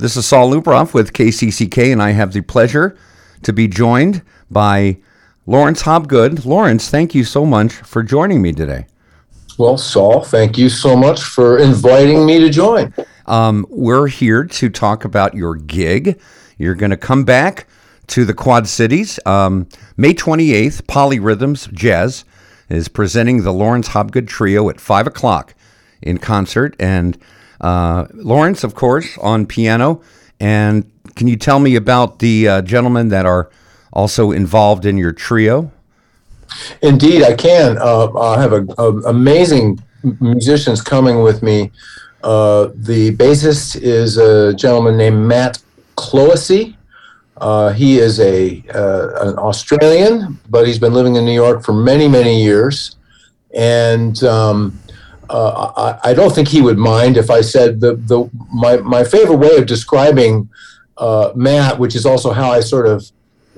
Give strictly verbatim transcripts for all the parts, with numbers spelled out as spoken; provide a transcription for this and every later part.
This is Saul Lubaroff with K C C K, and I have the pleasure to be joined by Laurence Hobgood. Laurence, thank you so much for joining me today. Well, Saul, thank you so much for inviting me to join. Um, we're here to talk about your gig. You're going to come back to the Quad Cities. Um, May twenty-eighth, Polyrhythms Jazz is presenting the Laurence Hobgood Trio at five o'clock in concert. And uh, Laurence, of course, on piano. And can you tell me about the uh, gentlemen that are also involved in your trio? Indeed, I can. Uh, I have a, a amazing musicians coming with me. Uh, the bassist is a gentleman named Matt Clohessy. Uh, he is a uh, an Australian, but he's been living in New York for many, many years. And um, uh, I, I don't think he would mind if I said the the my my favorite way of describing uh, Matt, which is also how I sort of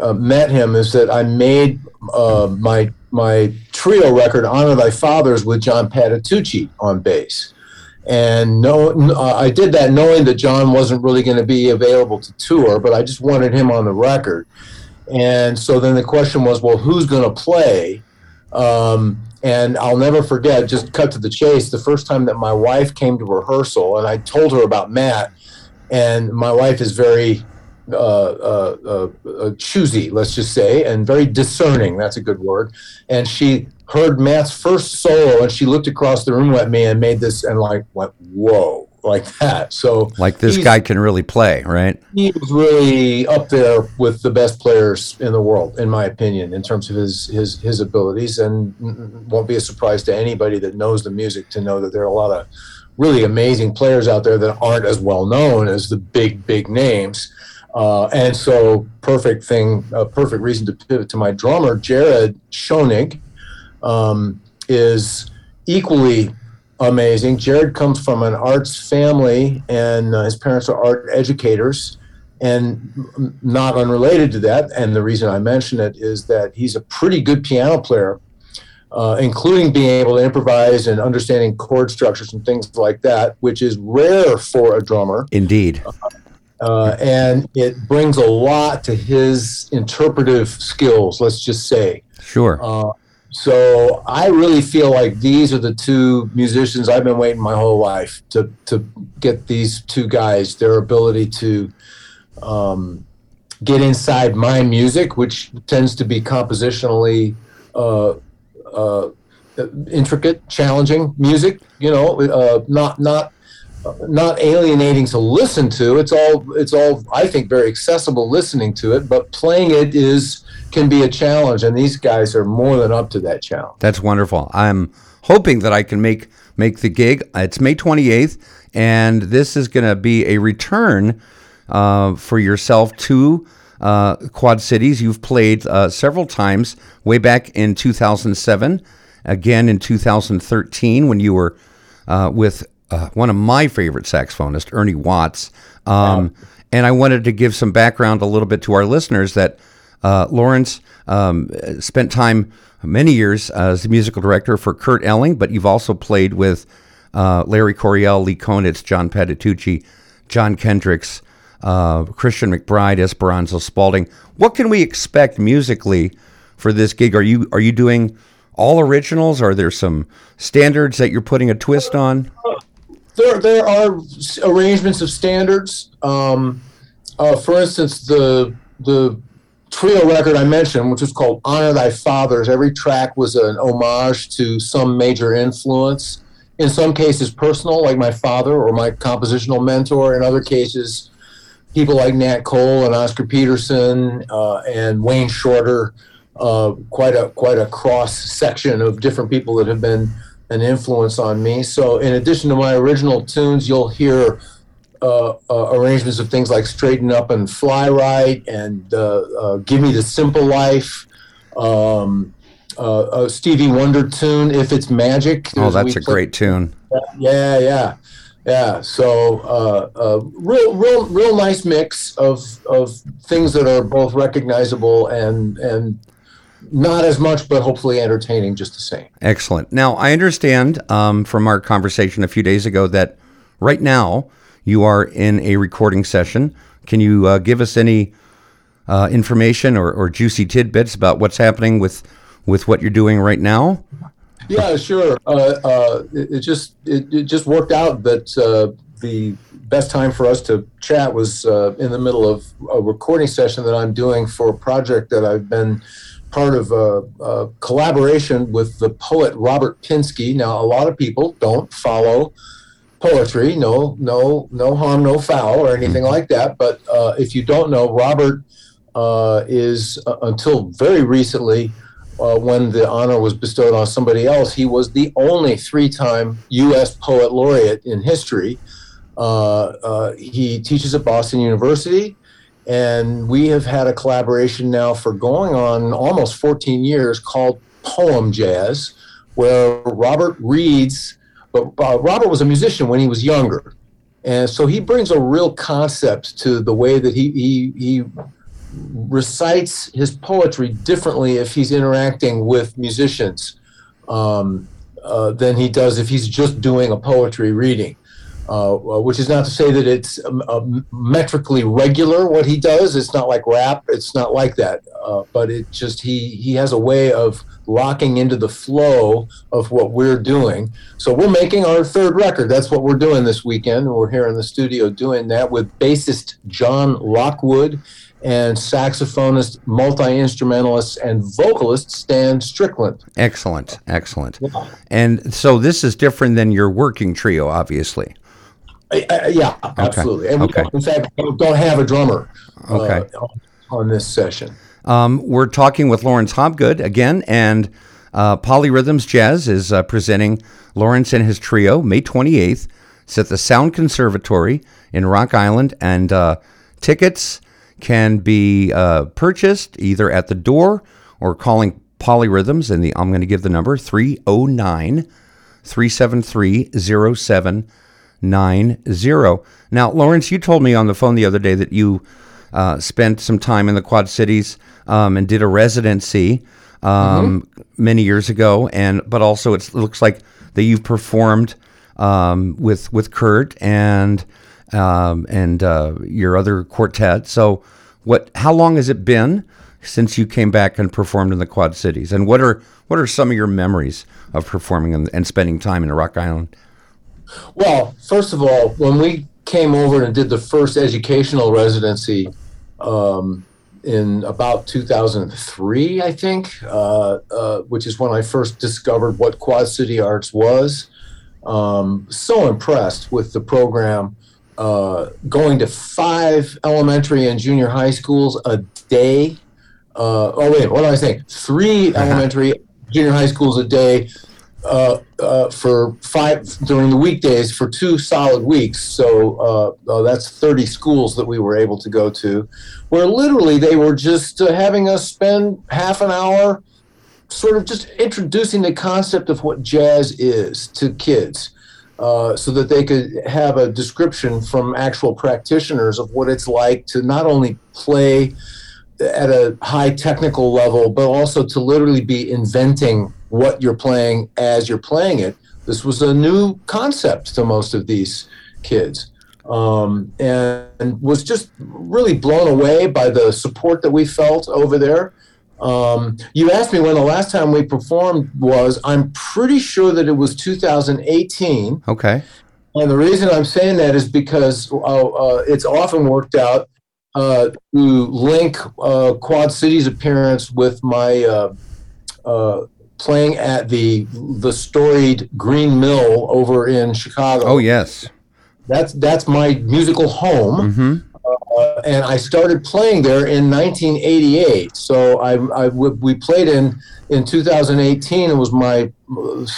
uh, met him, is that I made. Uh, my my trio record, Honor Thy Fathers, with John Patitucci on bass. And no, uh, I did that knowing that John wasn't really going to be available to tour, but I just wanted him on the record. And so then the question was, well, who's going to play? Um, and I'll never forget, just cut to the chase, the first time that my wife came to rehearsal, and I told her about Matt, and my wife is very... Uh, uh, uh, uh, choosy, let's just say, and very discerning. That's a good word. And she heard Matt's first solo, and she looked across the room at me and made this, and like went, whoa, like that. So like this guy can really play, right? He was really up there with the best players in the world, in my opinion, in terms of his his his abilities. And won't be a surprise to anybody that knows the music to know that there are a lot of really amazing players out there that aren't as well known as the big big names. Uh, and so perfect thing, a uh, perfect reason to pivot to my drummer, Jared Schoenig, um, is equally amazing. Jared comes from an arts family, and uh, his parents are art educators, and m- not unrelated to that. And the reason I mention it is that he's a pretty good piano player, uh, including being able to improvise and understanding chord structures and things like that, which is rare for a drummer. Indeed. Uh, Uh, and it brings a lot to his interpretive skills, let's just say. Sure. Uh, so I really feel like these are the two musicians I've been waiting my whole life to to get these two guys, their ability to um, get inside my music, which tends to be compositionally uh, uh, intricate, challenging music, you know, uh, not not. not alienating to listen to. It's all, it's all, I think, very accessible listening to it, but playing it is, can be a challenge, and these guys are more than up to that challenge. That's wonderful. I'm hoping that I can make, make the gig. It's May twenty-eighth, and this is going to be a return uh, for yourself to uh, Quad Cities. You've played uh, several times, way back in two thousand seven, again in two thousand thirteen when you were uh, with Uh, one of my favorite saxophonists, Ernie Watts. Um, wow. And I wanted to give some background a little bit to our listeners that uh, Laurence um, spent time many years as the musical director for Kurt Elling, but you've also played with uh, Larry Coryell, Lee Konitz, John Patitucci, John Kendricks, uh, Christian McBride, Esperanza Spalding. What can we expect musically for this gig? Are you are you doing all originals? Are there some standards that you're putting a twist on? There, there are arrangements of standards. Um, uh, for instance, the the trio record I mentioned, which was called Honor Thy Fathers, every track was an homage to some major influence. In some cases personal, like my father or my compositional mentor. In other cases, people like Nat Cole and Oscar Peterson uh, and Wayne Shorter, uh, quite a quite a cross-section of different people that have been an influence on me. So in addition to my original tunes, you'll hear uh, uh, arrangements of things like Straighten Up and Fly Right, and uh, uh, Give Me the Simple Life, um, uh, a Stevie Wonder tune, If It's Magic. Oh, that's a great tune. Yeah, yeah, yeah. So uh, uh, real, real, real nice mix of of things that are both recognizable and and. Not as much, but hopefully entertaining just the same. Excellent. Now, I understand um, from our conversation a few days ago that right now you are in a recording session. Can you uh, give us any uh, information or, or juicy tidbits about what's happening with, with what you're doing right now? Yeah, sure. Uh, uh, it, it just it, it just worked out that uh, the best time for us to chat was uh, in the middle of a recording session that I'm doing for a project that I've been part of a, a collaboration with the poet Robert Pinsky. Now, a lot of people don't follow poetry. No, no, no harm, no foul, or anything like that. But uh, if you don't know, Robert uh, is uh, until very recently. Uh, when the honor was bestowed on somebody else, he was the only three-time U S Poet Laureate in history. Uh, uh, he teaches at Boston University, and we have had a collaboration now for going on almost fourteen years called Poem Jazz, where Robert reads, but uh, Robert was a musician when he was younger. And so he brings a real concept to the way that he he he recites his poetry differently if he's interacting with musicians um, uh, than he does if he's just doing a poetry reading, uh, which is not to say that it's um, uh, metrically regular what he does. It's not like rap. It's not like that. Uh, but it just he he has a way of locking into the flow of what we're doing. So we're making our third record. That's what we're doing this weekend. We're here in the studio doing that with bassist John Lockwood and saxophonist, multi-instrumentalist, and vocalist Stan Strickland. Excellent, excellent. Yeah. And so this is different than your working trio, obviously. Uh, yeah, okay. Absolutely. And okay. we, in fact, we don't have a drummer okay. uh, on this session. Um, we're talking with Laurence Hobgood again, and uh, Polyrhythms Jazz is uh, presenting Laurence and his trio May twenty-eighth. It's at the Sound Conservatory in Rock Island, and uh, tickets can be uh, purchased either at the door or calling Polyrhythms, and the I'm going to give the number, three oh nine, three seven three, oh seven nine oh. Now, Laurence, you told me on the phone the other day that you uh, spent some time in the Quad Cities um, and did a residency um, mm-hmm. many years ago, and but also it's, it looks like that you've performed um, with, with Kurt and... Um, and uh, your other quartet. So, what? How long has it been since you came back and performed in the Quad Cities? And what are what are some of your memories of performing and, and spending time in Rock Island? Well, first of all, when we came over and did the first educational residency um, in about two thousand three, I think, uh, uh, which is when I first discovered what Quad City Arts was. Um, so impressed with the program. Uh, going to five elementary and junior high schools a day. Uh, oh, wait, what am I saying? Three elementary, junior high schools a day uh, uh, for five during the weekdays for two solid weeks. So uh, uh, that's thirty schools that we were able to go to, where literally they were just uh, having us spend half an hour sort of just introducing the concept of what jazz is to kids. Uh, so that they could have a description from actual practitioners of what it's like to not only play at a high technical level, but also to literally be inventing what you're playing as you're playing it. This was a new concept to most of these kids, um, and, and was just really blown away by the support that we felt over there. Um, you asked me when the last time we performed was. I'm pretty sure that it was two thousand eighteen. Okay. And the reason I'm saying that is because uh, uh, it's often worked out uh, to link uh, Quad Cities appearance with my uh, uh, playing at the the storied Green Mill over in Chicago. Oh, yes. That's, that's my musical home. Mm-hmm. Uh, and I started playing there in nineteen eighty-eight. So I, I w- we played in, in two thousand eighteen. It was my,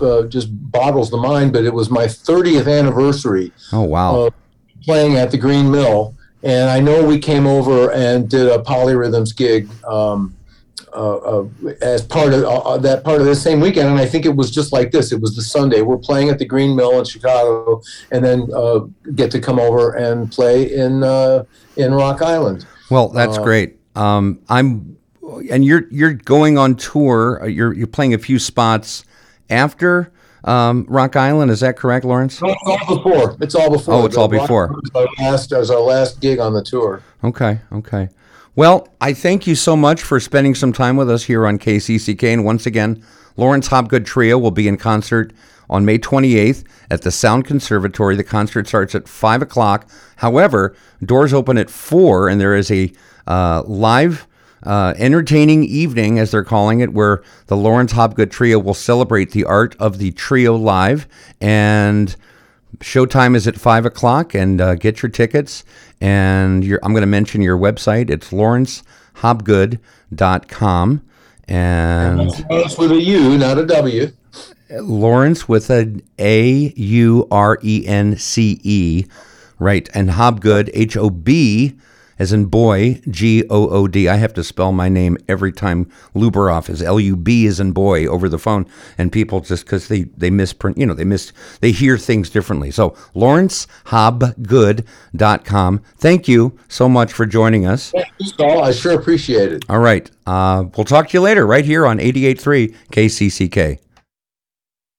uh, just boggles the mind, but it was my thirtieth anniversary. Oh, wow. Playing at the Green Mill. And I know we came over and did a Polyrhythms gig um, uh, uh, as part of uh, that part of the same weekend. And I think it was just like this. It was the Sunday. We're playing at the Green Mill in Chicago and then uh, get to come over and play in uh, in Rock Island. Well, that's uh, great. Um, I'm, and you're you're going on tour. You're you're playing a few spots after um, Rock Island. Is that correct, Laurence? No, it's all before. It's all before. Oh, it's all before. It was our last gig on the tour. Okay, okay. Well, I thank you so much for spending some time with us here on K C C K. And once again, Laurence Hobgood Trio will be in concert on May twenty-eighth at the Sound Conservatory. The concert starts at five o'clock. However, doors open at four, and there is a uh, live uh, entertaining evening, as they're calling it, where the Laurence Hobgood Trio will celebrate the art of the trio live. And showtime is at five o'clock, and uh, get your tickets. And your, I'm going to mention your website. It's Laurence Hobgood dot com. And, and that's Laurence with a U, not a W. Laurence with an A U R E N C E, right? And Hobgood, H O B, as in boy, G O O D. I have to spell my name every time. Lubaroff is L U B as in boy over the phone. And people just, because they, they misprint, you know, they miss, they hear things differently. So Laurence Hobgood dot com. Thank you so much for joining us. Thank you, Saul. I sure appreciate it. All right. Uh, we'll talk to you later right here on eighty-eight point three K C C K.